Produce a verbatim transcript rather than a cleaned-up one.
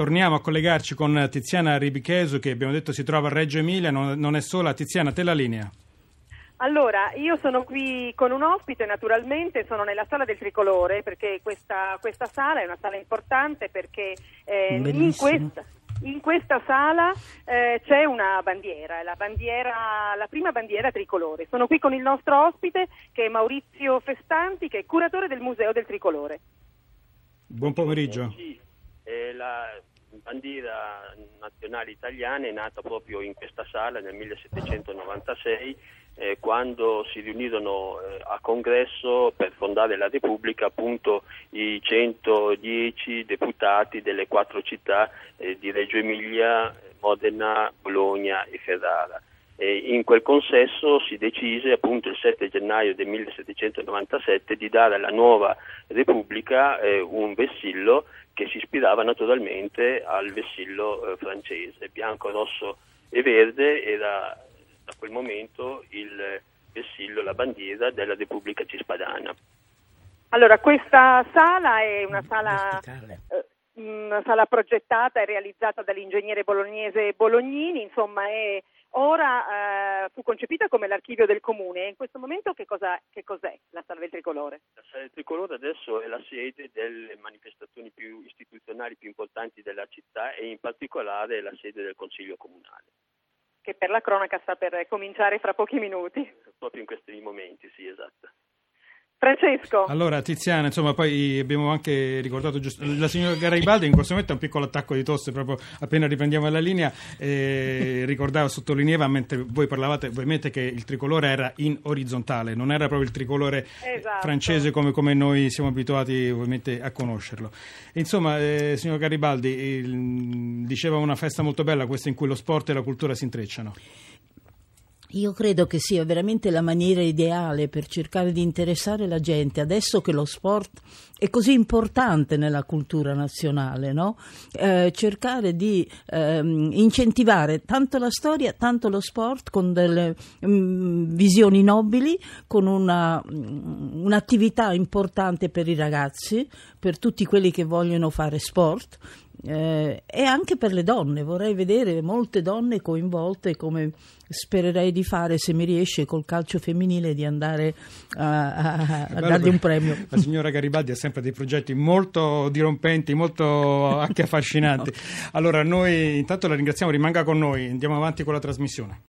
Torniamo a collegarci con Tiziana Ribicheso, che abbiamo detto si trova a Reggio Emilia, non, non è sola. Tiziana, te la linea. Allora, io sono qui con un ospite, naturalmente, sono nella sala del Tricolore, perché questa, questa sala è una sala importante, perché eh, in questa... In questa sala eh, c'è una bandiera, la bandiera, la prima bandiera tricolore. Sono qui con il nostro ospite, che è Maurizio Festanti, che è curatore del Museo del Tricolore. Buon pomeriggio. Sì, eh, la bandiera nazionale italiana è nata proprio in questa sala nel millesettecentonovantasei, eh, quando si riunirono eh, a congresso per fondare la Repubblica, appunto, i centodieci deputati delle quattro città eh, di Reggio Emilia, Modena, Bologna e Ferrara. E in quel consesso si decise, appunto, il sette gennaio del millesettecentonovantasette di dare alla nuova Repubblica eh, un vessillo che si ispirava naturalmente al vessillo eh, francese. Bianco, rosso e verde era da quel momento il vessillo, la bandiera della Repubblica Cispadana. Allora, questa sala è una sala... Eh, una sala progettata e realizzata dall'ingegnere bolognese Bolognini, insomma è... Ora eh, fu concepita come l'archivio del comune. In questo momento che, cosa, che cos'è la Sala del Tricolore? La Sala del Tricolore adesso è la sede delle manifestazioni più istituzionali più importanti della città, e in particolare è la sede del Consiglio Comunale. Che per la cronaca sta per cominciare fra pochi minuti. Proprio in questi momenti, sì, esatto. Francesco. Allora, Tiziana, insomma, poi abbiamo anche ricordato giusto, la signora Garibaldi in questo momento ha un piccolo attacco di tosse, proprio appena riprendiamo la linea, eh, ricordava, sottolineava mentre voi parlavate ovviamente che il tricolore era in orizzontale, non era proprio il tricolore esatto. francese come, come noi siamo abituati ovviamente a conoscerlo. Insomma, eh, signor Garibaldi, eh, diceva una festa molto bella questa in cui lo sport e la cultura si intrecciano. Io credo che sia veramente la maniera ideale per cercare di interessare la gente, adesso che lo sport è così importante nella cultura nazionale, no? Eh, cercare di ehm, incentivare tanto la storia, tanto lo sport, con delle mh, visioni nobili, con una, mh, un'attività importante per i ragazzi, per tutti quelli che vogliono fare sport. Eh, e anche per le donne, vorrei vedere molte donne coinvolte, come spererei di fare, se mi riesce, col calcio femminile, di andare a, a, a dargli un premio. La signora Garibaldi ha sempre dei progetti molto dirompenti, molto anche affascinanti. No. Allora, noi intanto la ringraziamo, rimanga con noi, andiamo avanti con la trasmissione.